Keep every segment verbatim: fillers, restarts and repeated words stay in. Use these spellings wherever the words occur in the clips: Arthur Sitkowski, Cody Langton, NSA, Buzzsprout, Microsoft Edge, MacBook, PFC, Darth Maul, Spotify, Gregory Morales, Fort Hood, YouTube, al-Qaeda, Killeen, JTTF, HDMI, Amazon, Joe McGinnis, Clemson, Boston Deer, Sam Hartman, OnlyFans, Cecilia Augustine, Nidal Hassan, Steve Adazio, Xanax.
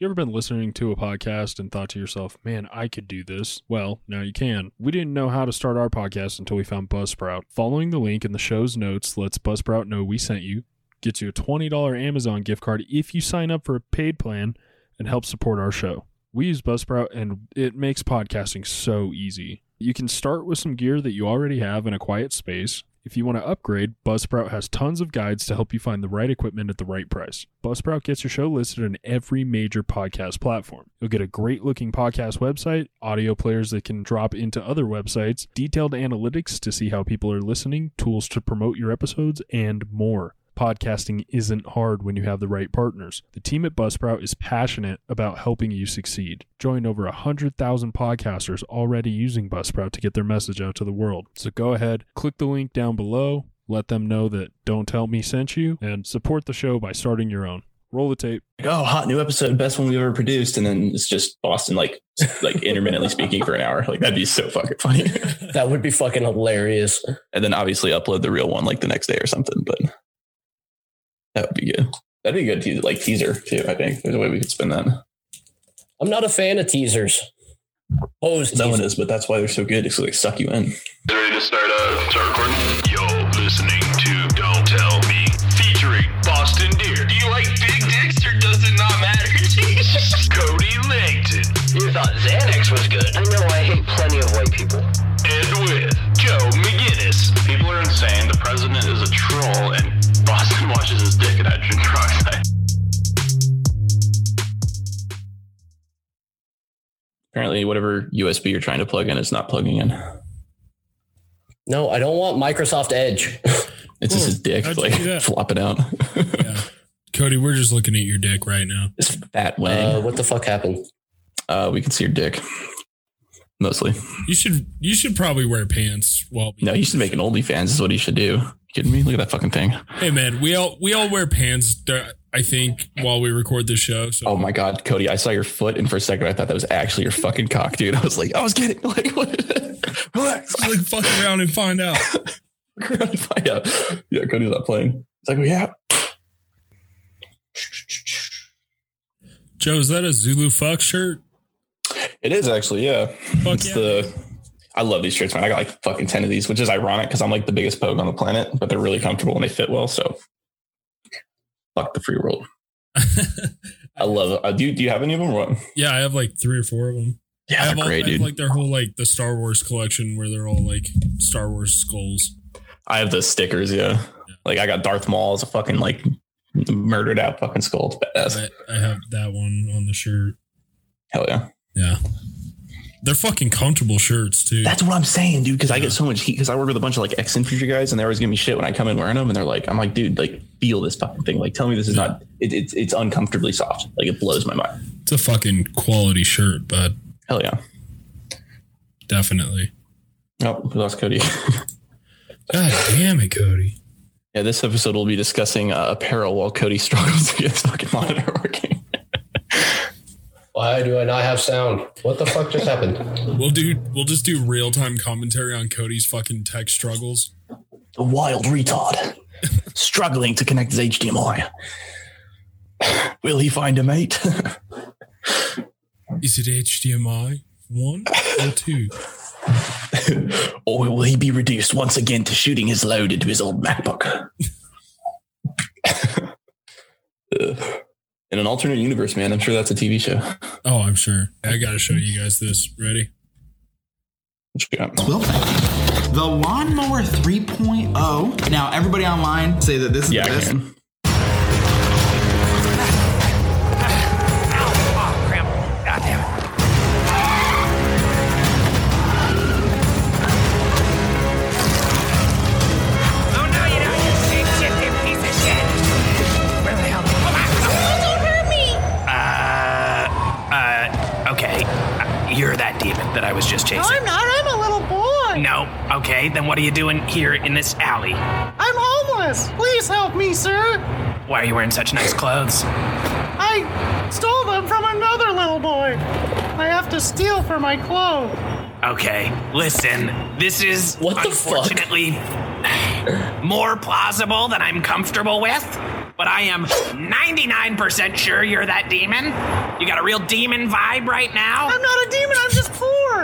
You ever been listening to a podcast and thought to yourself, man, I could do this? Well, now you can. We didn't know how to start our podcast until we found Buzzsprout. Following the link in the show's notes lets Buzzsprout know we sent you, gets you a twenty dollars Amazon gift card if you sign up for a paid plan, and helps support our show. We use Buzzsprout, and it makes podcasting so easy. You can start with some gear that you already have in a quiet space. If you want to upgrade, Buzzsprout has tons of guides to help you find the right equipment at the right price. Buzzsprout gets your show listed on every major podcast platform. You'll get a great-looking podcast website, audio players that can drop into other websites, detailed analytics to see how people are listening, tools to promote your episodes, and more. Podcasting isn't hard when you have the right partners. The team at Buzzsprout is passionate about helping you succeed. Join over one hundred thousand podcasters already using Buzzsprout to get their message out to the world. So go ahead, click the link down below, let them know that Don't Tell Me sent you, and support the show by starting your own. Roll the tape. Oh, hot new episode, best one we've ever produced. And then it's just Boston, like, like intermittently speaking for an hour. Like, that'd be so fucking funny. That would be fucking hilarious. And then obviously upload the real one like the next day or something, but... That would be good. That'd be a good te- like teaser too, I think. There's a way we could spin that. I'm not a fan of teasers. Oh, no one is, but that's why they're so good. It's like suck you in. Ready to start uh start recording? You're listening to Don't Tell Me featuring Boston Deer. Do you like big dicks or does it not matter? Cody Langton. You thought Xanax was good. I know I hate plenty of white people. And with Joe McGinnis. People are insane. The president is a troll and Boston washes his dick in hydrogen peroxide. Apparently, whatever U S B you're trying to plug in is not plugging in. No, I don't want Microsoft Edge. It's cool. Just his dick, how'd like flopping out. Yeah. Cody, we're just looking at your dick right now. It's fat way. Uh, what the fuck happened? Uh, we can see your dick. Mostly. You should you should probably wear pants while No, you should make an OnlyFans is what you should do. You kidding me? Look at that fucking thing. Hey man, we all we all wear pants I think while we record this show. So. Oh my god, Cody, I saw your foot and for a second I thought that was actually your fucking cock, dude. I was like, I was kidding. Like what? Relax. Like fuck around and find out. Fuck around and find out. Yeah, Cody's not playing. It's like we have Joe, is that a Zulu fuck shirt? It is actually, yeah. Fuck it's yeah. The I love these shirts, man. I got like fucking ten of these, which is ironic because I'm like the biggest pogue on the planet, but they're really comfortable and they fit well. So, fuck the free world. I love it. Uh, do, do you have any of them? Or what? Yeah, I have like three or four of them. Yeah, I have, great, all, I have dude. Like their whole like the Star Wars collection where they're all like Star Wars skulls. I have the stickers. Yeah, yeah. Like I got Darth Maul as a fucking like murdered out fucking skull. It's badass. I, I have that one on the shirt. Hell yeah. Yeah. They're fucking comfortable shirts, too. That's what I'm saying, dude, because yeah. I get so much heat because I work with a bunch of like ex-infantry guys and they always give me shit when I come in wearing them. And they're like, I'm like, dude, like, feel this fucking thing. Like, tell me this is yeah. not, it, it's it's uncomfortably soft. Like, it blows my mind. It's a fucking quality shirt, bud. Hell yeah. Definitely. Oh, we lost Cody. God damn it, Cody. Yeah, this episode will be discussing uh, apparel while Cody struggles to get his fucking monitor working. Why do I not have sound? What the fuck just happened? We'll do. We'll just do real time commentary on Cody's fucking tech struggles. The wild retard struggling to connect his H D M I. Will he find a mate? Is it H D M I one or two? Or will he be reduced once again to shooting his load into his old MacBook? uh. In an alternate universe, man. I'm sure that's a T V show. Oh, I'm sure. I got to show you guys this. Ready? Well, the Lawnmower three point oh. Now, everybody online say that this is yeah, the best. Oh, crap. God damn it. Oh, no, you know, you sick shit, you piece of shit. Where the hell? Oh, my God. Okay, you're that demon that I was just chasing. No, I'm not. I'm a little boy. No. Okay, then what are you doing here in this alley? I'm homeless. Please help me, sir. Why are you wearing such nice clothes? I stole them from another little boy. I have to steal for my clothes. Okay, listen. This is what the unfortunately fuck? More plausible than I'm comfortable with. but I am ninety-nine percent sure you're that demon. You got a real demon vibe right now? I'm not a demon, I'm just poor.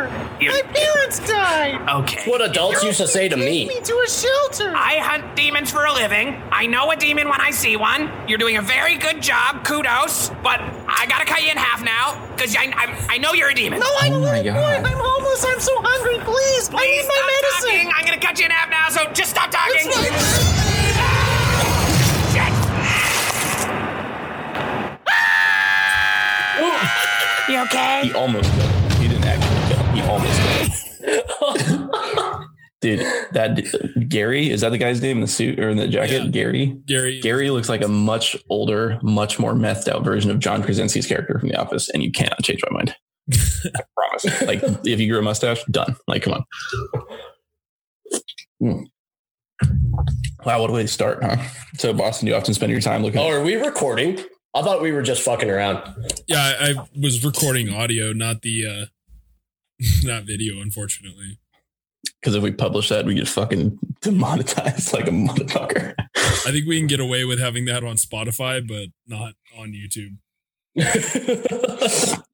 You, My parents you, died. Okay. That's what adults used to say to me. me to a shelter. I hunt demons for a living. I know a demon when I see one. You're doing a very good job, kudos, but I gotta cut you in half now, because I, I I know you're a demon. No, I oh my God. I'm homeless, I'm so hungry, please. Please I need my stop medicine. Talking. I'm gonna cut you in half now, so just stop talking. You okay? He almost died. He didn't actually die. He almost died. Dude, that Gary, is that the guy's name in the suit or in the jacket? Yeah. Gary? Gary. Gary looks like a much older, much more methed out version of John Krasinski's character from The Office, and you cannot change my mind. I promise. Like, if you grew a mustache, done. Like, come on. Mm. Wow, what a way to start, huh? So, Boston, you often spend your time looking. Oh, are we recording? I thought we were just fucking around. Yeah, I, I was recording audio, not the, uh, not video, unfortunately. Because if we publish that, we get fucking demonetized like a motherfucker. I think we can get away with having that on Spotify, but not on YouTube. Yeah,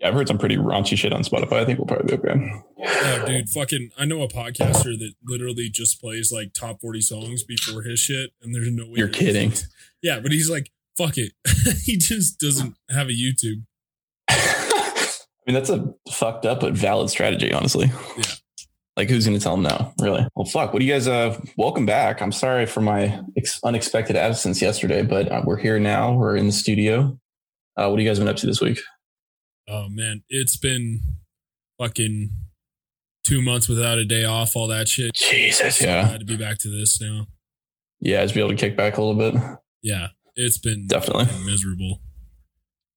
I've heard some pretty raunchy shit on Spotify. I think we'll probably be okay. Yeah, dude, fucking, I know a podcaster that literally just plays like top forty songs before his shit, and there's no way. You're kidding. Listens. Yeah, but he's like, fuck it. He just doesn't have a YouTube. I mean, that's a fucked up but valid strategy, honestly. Yeah. Like, who's going to tell him no? Really? Well, fuck. What do you guys? Uh, welcome back. I'm sorry for my ex- unexpected absence yesterday, but uh, we're here now. We're in the studio. Uh, what have you guys been up to this week? Oh man, it's been fucking two months without a day off. All that shit. Jesus. Yeah. Glad to be back to this now. Yeah, just be able to kick back a little bit. Yeah. It's been definitely miserable.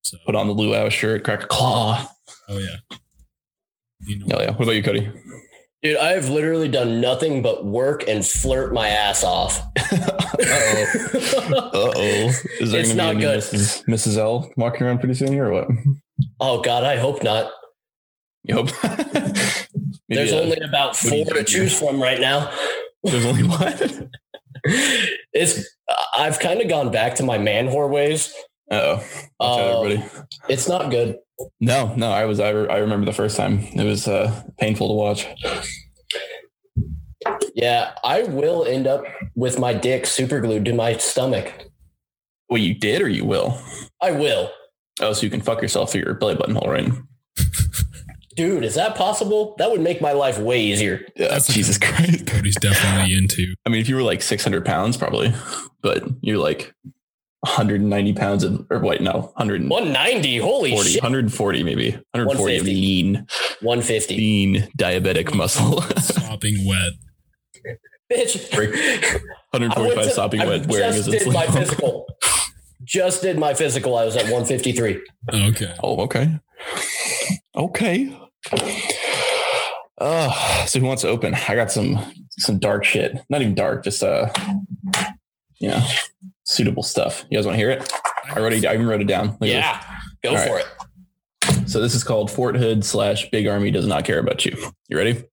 So put on the luau shirt, crack a claw. Oh yeah. You know. Hell yeah. What about you, Cody? Dude, I've literally done nothing but work and flirt my ass off. Uh-oh. Uh-oh. Is there it's not good. Missus Missus L walking around pretty soon here or what? Oh God, I hope not. You hope? There's uh, only about four to choose from right now. There's only one. It's I've kind of gone back to my man whore ways. Uh-oh. Watch uh, out, everybody. It's not good. No, no, I was, I, re- I remember the first time it was uh, painful to watch. Yeah, I will end up with my dick super glued to my stomach. Well, you did or you will? I will. Oh, so you can fuck yourself through your belly button hole, right? Dude, is that possible? That would make my life way easier. Yeah, Jesus Christ. Cody's definitely into. I mean, if you were like six hundred pounds, probably, but you're like one hundred ninety pounds of, or wait, no, one hundred ninety, holy shit. one hundred forty maybe. one hundred forty one fifty. Lean. one fifty. Lean diabetic muscle. Sopping wet. Bitch. one forty-five to, sopping I wet. Wearing just did my physical. Just did my physical. I was at one fifty-three. Okay. Oh, okay. Okay. Uh, so who wants to open? I got some, some dark shit. Not even dark, just, uh, you know. Suitable stuff. You guys want to hear it? I already, I even wrote it down. Look yeah, go All for right. it. So this is called Fort Hood slash Big Army Does Not Care About You. You ready?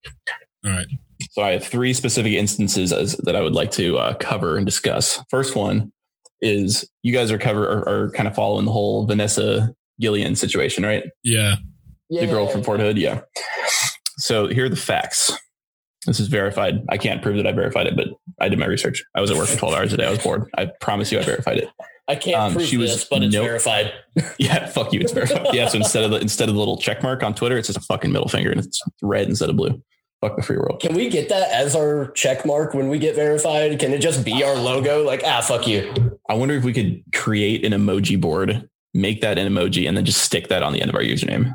All right. So I have three specific instances as, that I would like to uh, cover and discuss. First one is you guys are cover are, are kind of following the whole Vanessa Guillén situation, right? Yeah. The yeah. girl from Fort Hood. Yeah. So here are the facts. This is verified. I can't prove that I verified it, but I did my research. I was at work for twelve hours a day. I was bored. I promise you I verified it. I can't um, prove she was, this, but it's nope. verified. Yeah, fuck you. It's verified. Yeah, so instead of the instead of the little check mark on Twitter, it's just a fucking middle finger and it's red instead of blue. Fuck the free world. Can we get that as our check mark when we get verified? Can it just be our logo? Like, ah, fuck you. I wonder if we could create an emoji board, make that an emoji, and then just stick that on the end of our username.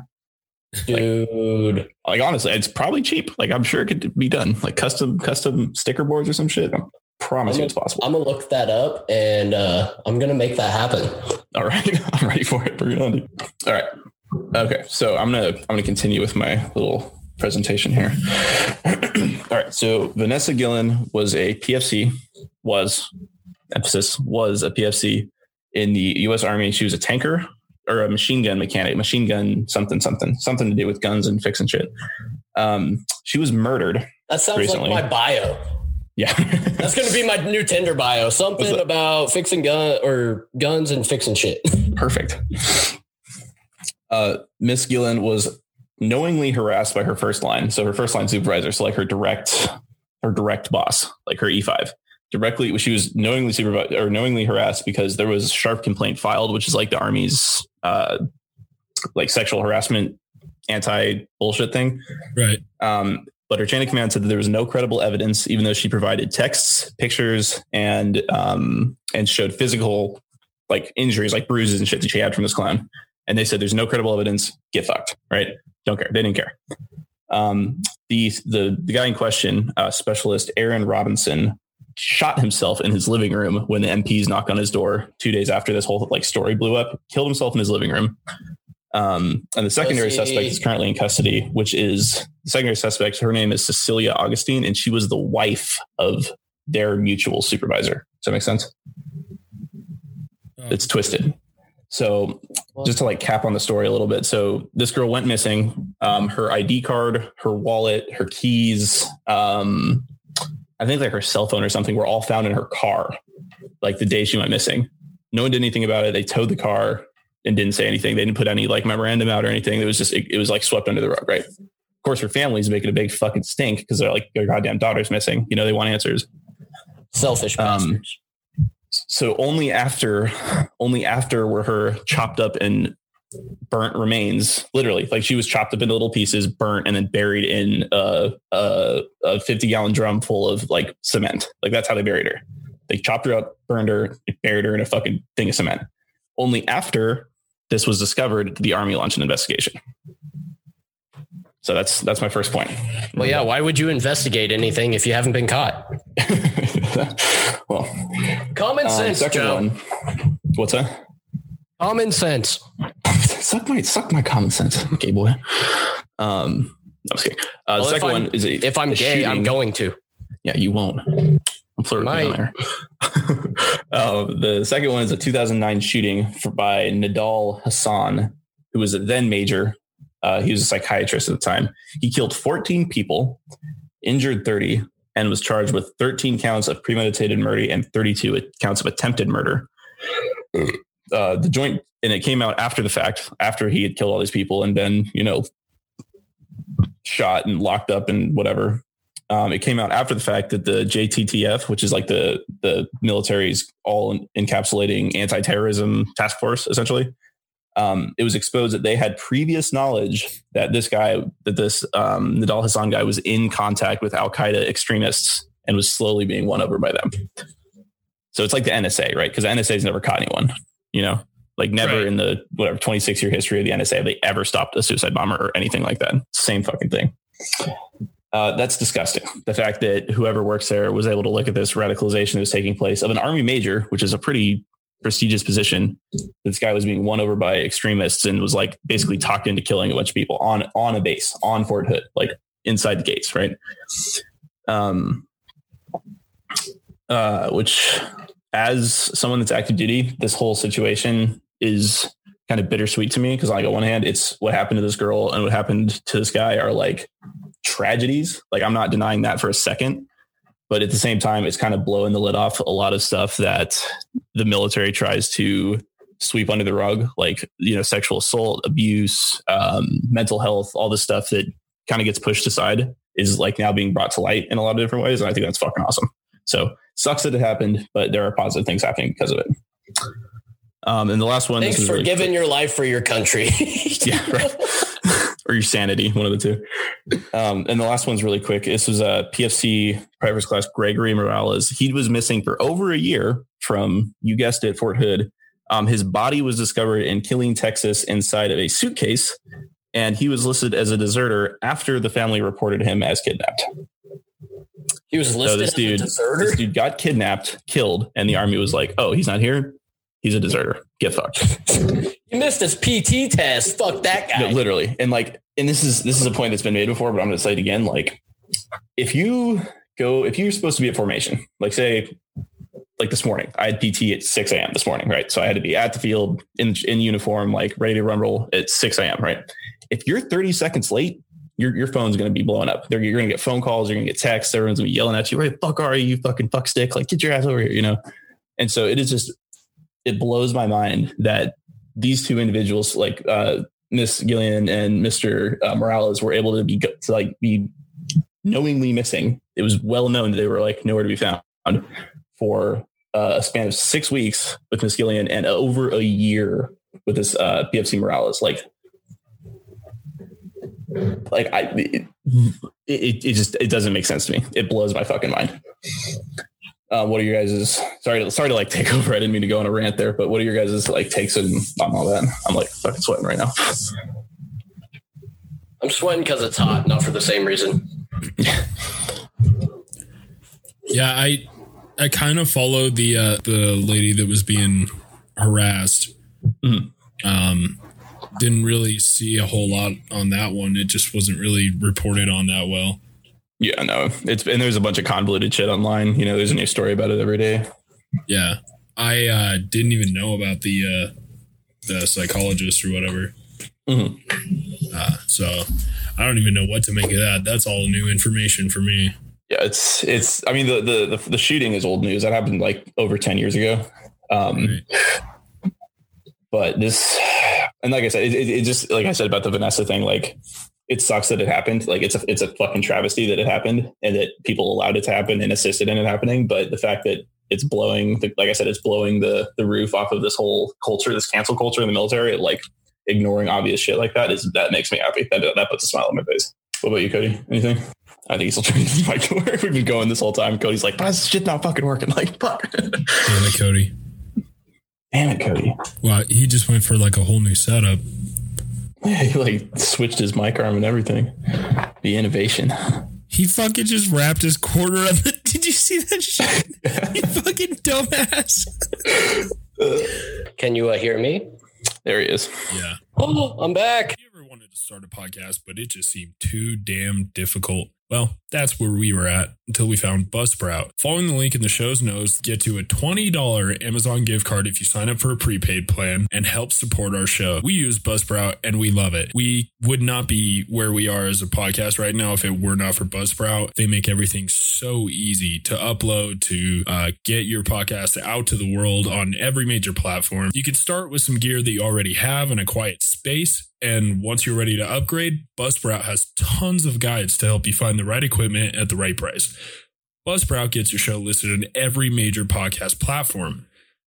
Dude, like, like honestly, it's probably cheap. Like I'm sure it could be done, like custom custom sticker boards or some shit. I promise you it's possible. I'm gonna look that up and uh I'm gonna make that happen. All right, I'm ready for it. Bring it on, dude. All right, okay. So I'm gonna I'm gonna continue with my little presentation here. All right, so Vanessa Guillén was a P F C. Was emphasis was a P F C in the U S Army. She was a tanker. Or a machine gun mechanic, machine gun something, something, something to do with guns and fixing shit. Um, she was murdered. That sounds recently. Like my bio. Yeah. That's going to be my new Tinder bio. Something about fixing gun or guns and fixing shit. Perfect. Uh, Miss Guillén was knowingly harassed by her first line. So her first line supervisor, so like her direct, her direct boss, like her E five directly. She was knowingly supervised or knowingly harassed because there was a sharp complaint filed, which is like the Army's uh, like sexual harassment, anti bullshit thing. Right. Um, But her chain of command said that there was no credible evidence, even though she provided texts, pictures, and um, and showed physical like injuries, like bruises and shit that she had from this clown. And they said there's no credible evidence. Get fucked, right? Don't care. They didn't care. Um, the the the guy in question, uh, specialist Aaron Robinson, shot himself in his living room when the M Ps knocked on his door two days after this whole like story blew up. Killed himself in his living room. Um, and the secondary Pussy. suspect is currently in custody, which is the secondary suspect. Her name is Cecilia Augustine, and she was the wife of their mutual supervisor. Does that make sense? Oh. It's twisted. So just to like cap on the story a little bit. So this girl went missing, um, her I D card, her wallet, her keys, um, I think like her cell phone or something were all found in her car, like the day she went missing. No one did anything about it. They towed the car and didn't say anything. They didn't put any like memorandum out or anything. It was just, it, it was like swept under the rug. Right. Of course, her family's making a big fucking stink because they're like, your goddamn daughter's missing. You know, they want answers. Selfish bastards. Um, so only after, only after were her chopped up and burnt remains, literally like she was chopped up into little pieces, burnt, and then buried in a, a, a fifty gallon drum full of like cement. Like that's how they buried her. They chopped her up, burned her, buried her in a fucking thing of cement. Only after this was discovered, the Army launched an investigation. So that's that's my first point. Well, yeah. Why would you investigate anything if you haven't been caught? Well, common sense, um, Joe. One, what's that? Common sense. Suck my suck my common sense, gay boy. Um, I'm just kidding. Uh, well, the second one is a, if I'm gay, shooting. I'm going to. Yeah, you won't. I'm flirting down there. uh, the second one is a two thousand nine shooting for, by Nidal Hassan, who was a then major. Uh, he was a psychiatrist at the time. He killed fourteen people, injured thirty, and was charged with thirteen counts of premeditated murder and thirty-two counts of attempted murder. Uh, the joint, and it came out after the fact, after he had killed all these people and been, you know, shot and locked up and whatever. Um, it came out after the fact that the J T T F, which is like the, the military's all encapsulating anti-terrorism task force, essentially, um, it was exposed that they had previous knowledge that this guy, that this um, Nidal Hassan guy was in contact with al-Qaeda extremists and was slowly being won over by them. So it's like the N S A, right? Because the N S A's never caught anyone, you know, like never right. in the whatever twenty-six year history of the N S A have they ever stopped a suicide bomber or anything like that. Same fucking thing. Uh, that's disgusting. The fact that whoever works there was able to look at this radicalization that was taking place of an Army major, which is a pretty prestigious position. This guy was being won over by extremists and was like basically talked into killing a bunch of people on, on a base on Fort Hood, like inside the gates. Right. Um, uh, which as someone that's active duty, this whole situation is kind of bittersweet to me. Cause like on one hand, it's what happened to this girl and what happened to this guy are like tragedies. Like I'm not denying that for a second, but at the same time, it's kind of blowing the lid off a lot of stuff that the military tries to sweep under the rug, like, you know, sexual assault, abuse, um, mental health, all this stuff that kind of gets pushed aside is like now being brought to light in a lot of different ways. And I think that's fucking awesome. So sucks that it happened, but there are positive things happening because of it. Um, and the last one, thanks this for really giving cool. your life for your country. Yeah, right. Or your sanity, one of the two. Um, and the last one's really quick. This was a P F C private class, Gregory Morales. He was missing for over a year from, you guessed it, Fort Hood. Um, his body was discovered in Killeen, Texas, inside of a suitcase. And he was listed as a deserter after the family reported him as kidnapped. He was listed so this as dude, a deserter? This dude got kidnapped, killed, and the Army was like, oh, he's not here? He's a deserter. Get fucked. You missed his P T test. Fuck that guy. No, literally. And like, and this is, this is a point that's been made before, but I'm going to say it again. Like if you go, if you're supposed to be at formation, like say like this morning, I had P T at six a.m. this morning. Right. So I had to be at the field in in uniform, like ready to rumble at six a.m. Right. If you're thirty seconds late, your your phone's going to be blowing up. They're, you're going to get phone calls. You're going to get texts. Everyone's going to be yelling at you. Where the fuck are you? You fucking fuck stick. Like, get your ass over here, you know? And so it is just, it blows my mind that these two individuals, like uh, Miss Guillén and Mister Uh, Morales, were able to be to like be knowingly missing. It was well known that they were like nowhere to be found for uh, a span of six weeks with Miss Guillén and over a year with this uh, P F C Morales. Like, like I, it, it, it just, it doesn't make sense to me. It blows my fucking mind. Um, what are your guys's, sorry to, sorry to like take over. I didn't mean to go on a rant there, but what are your guys's like takes on all that? I'm like fucking sweating right now. I'm sweating cause it's hot. Not for the same reason. Yeah. I, I kind of followed the, uh, the lady that was being harassed. Mm-hmm. Um, didn't really see a whole lot on that one. It just wasn't really reported on that well. Yeah, no, it's, and there's a bunch of convoluted shit online. You know, there's a new story about it every day. Yeah. I uh, didn't even know about the, uh, the psychologist or whatever. Mm-hmm. Uh, so I don't even know what to make of that. That's all new information for me. Yeah. It's, it's, I mean, the, the, the, the shooting is old news. That happened like over ten years ago. Um, right. But this, and like I said, it, it, it just, like I said about the Vanessa thing, like it sucks that it happened. Like it's a, it's a fucking travesty that it happened and that people allowed it to happen and assisted in it happening. But the fact that it's blowing, the, like I said, it's blowing the the roof off of this whole culture, this cancel culture in the military, like ignoring obvious shit like that is, that makes me happy. That, that puts a smile on my face. What about you, Cody? Anything? I think he's still trying to fight to work. We've been going this whole time. Cody's like, why is this shit not fucking working? Like, fuck. Damn it, Cody. Damn it, Cody. Wow, he just went for like a whole new setup. Yeah, he like switched his mic arm and everything. The innovation. He fucking just wrapped his quarter of the. Did you see that shit? You fucking dumbass. Can you uh, hear me? There he is. Yeah. Oh, I'm back. I never wanted to start a podcast, but it just seemed too damn difficult. Well, that's where we were at until we found Buzzsprout. Following the link in the show's notes, get to a twenty dollars Amazon gift card if you sign up for a prepaid plan and help support our show. We use Buzzsprout and we love it. We would not be where we are as a podcast right now if it were not for Buzzsprout. They make everything so easy to upload, to uh, get your podcast out to the world on every major platform. You can start with some gear that you already have in a quiet space. And once you're ready to upgrade, Buzzsprout has tons of guides to help you find the right equipment at the right price. Buzzsprout gets your show listed on every major podcast platform.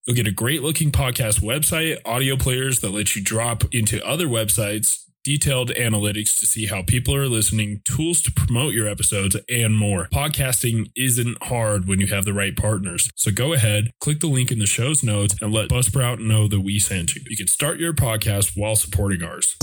You'll get a great looking podcast website, audio players that let you drop into other websites, detailed analytics to see how people are listening, tools to promote your episodes, and more. Podcasting isn't hard when you have the right partners. So go ahead, click the link in the show's notes, and let Buzzsprout know that we sent you. You can start your podcast while supporting ours.